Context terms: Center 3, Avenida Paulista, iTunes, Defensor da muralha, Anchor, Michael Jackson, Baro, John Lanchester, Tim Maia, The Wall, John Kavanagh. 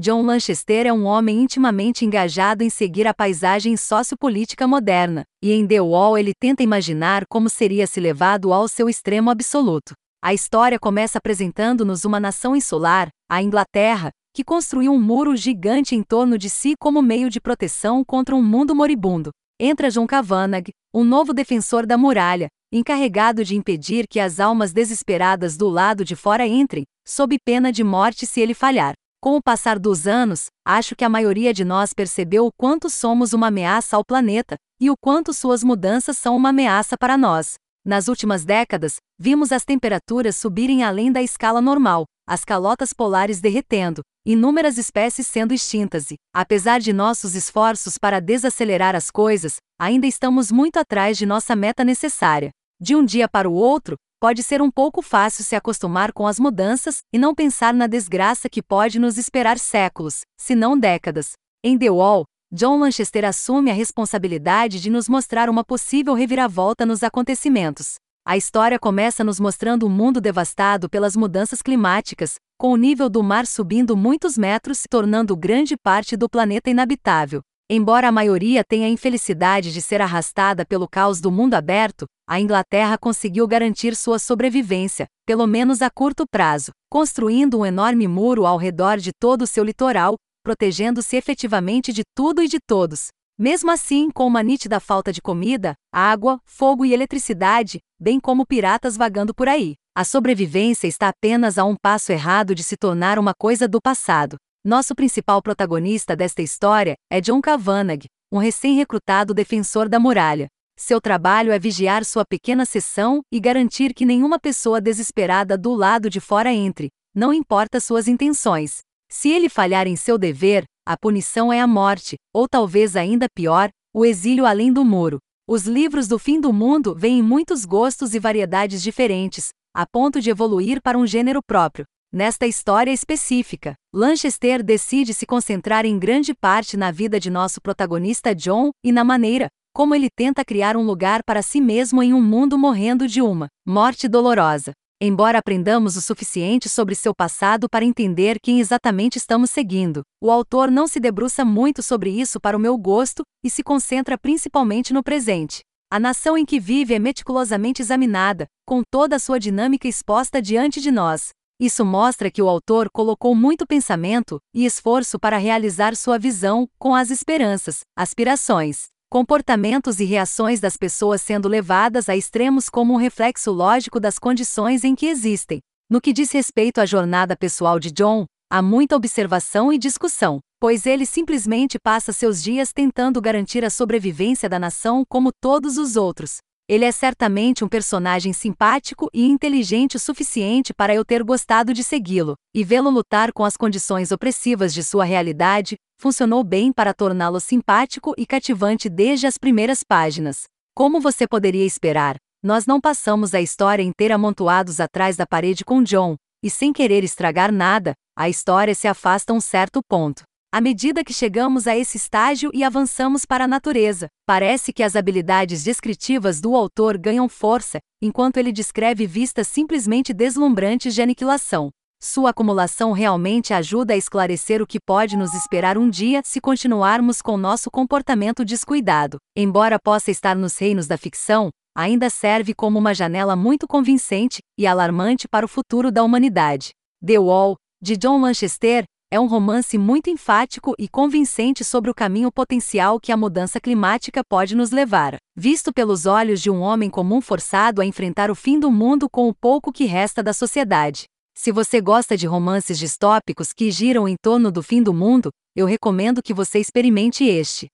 John Lanchester é um homem intimamente engajado em seguir a paisagem sociopolítica moderna, e em The Wall ele tenta imaginar como seria se levado ao seu extremo absoluto. A história começa apresentando-nos uma nação insular, a Inglaterra, que construiu um muro gigante em torno de si como meio de proteção contra um mundo moribundo. Entra John Kavanagh, um novo defensor da muralha, encarregado de impedir que as almas desesperadas do lado de fora entrem, sob pena de morte se ele falhar. Com o passar dos anos, acho que a maioria de nós percebeu o quanto somos uma ameaça ao planeta, e o quanto suas mudanças são uma ameaça para nós. Nas últimas décadas, vimos as temperaturas subirem além da escala normal, as calotas polares derretendo, inúmeras espécies sendo extintas e, apesar de nossos esforços para desacelerar as coisas, ainda estamos muito atrás de nossa meta necessária. De um dia para o outro, pode ser um pouco fácil se acostumar com as mudanças e não pensar na desgraça que pode nos esperar séculos, se não décadas. Em The Wall, John Lanchester assume a responsabilidade de nos mostrar uma possível reviravolta nos acontecimentos. A história começa nos mostrando um mundo devastado pelas mudanças climáticas, com o nível do mar subindo muitos metros e tornando grande parte do planeta inabitável. Embora a maioria tenha a infelicidade de ser arrastada pelo caos do mundo aberto, a Inglaterra conseguiu garantir sua sobrevivência, pelo menos a curto prazo, construindo um enorme muro ao redor de todo o seu litoral, protegendo-se efetivamente de tudo e de todos. Mesmo assim, com uma nítida falta de comida, água, fogo e eletricidade, bem como piratas vagando por aí, a sobrevivência está apenas a um passo errado de se tornar uma coisa do passado. Nosso principal protagonista desta história é John Kavanagh, um recém-recrutado defensor da muralha. Seu trabalho é vigiar sua pequena seção e garantir que nenhuma pessoa desesperada do lado de fora entre, não importa suas intenções. Se ele falhar em seu dever, a punição é a morte, ou talvez ainda pior, o exílio além do muro. Os livros do fim do mundo vêm em muitos gostos e variedades diferentes, a ponto de evoluir para um gênero próprio. Nesta história específica, Lanchester decide se concentrar em grande parte na vida de nosso protagonista John e na maneira como ele tenta criar um lugar para si mesmo em um mundo morrendo de uma morte dolorosa. Embora aprendamos o suficiente sobre seu passado para entender quem exatamente estamos seguindo, o autor não se debruça muito sobre isso para o meu gosto e se concentra principalmente no presente. A nação em que vive é meticulosamente examinada, com toda a sua dinâmica exposta diante de nós. Isso mostra que o autor colocou muito pensamento e esforço para realizar sua visão, com as esperanças, aspirações, comportamentos e reações das pessoas sendo levadas a extremos como um reflexo lógico das condições em que existem. No que diz respeito à jornada pessoal de John, há muita observação e discussão, pois ele simplesmente passa seus dias tentando garantir a sobrevivência da nação como todos os outros. Ele é certamente um personagem simpático e inteligente o suficiente para eu ter gostado de segui-lo, e vê-lo lutar com as condições opressivas de sua realidade, funcionou bem para torná-lo simpático e cativante desde as primeiras páginas. Como você poderia esperar, nós não passamos a história inteira amontoados atrás da parede com John, e sem querer estragar nada, a história se afasta a um certo ponto. À medida que chegamos a esse estágio e avançamos para a natureza, parece que as habilidades descritivas do autor ganham força, enquanto ele descreve vistas simplesmente deslumbrantes de aniquilação. Sua acumulação realmente ajuda a esclarecer o que pode nos esperar um dia se continuarmos com nosso comportamento descuidado. Embora possa estar nos reinos da ficção, ainda serve como uma janela muito convincente e alarmante para o futuro da humanidade. The Wall, de John Lanchester, é um romance muito enfático e convincente sobre o caminho potencial que a mudança climática pode nos levar, visto pelos olhos de um homem comum forçado a enfrentar o fim do mundo com o pouco que resta da sociedade. Se você gosta de romances distópicos que giram em torno do fim do mundo, eu recomendo que você experimente este.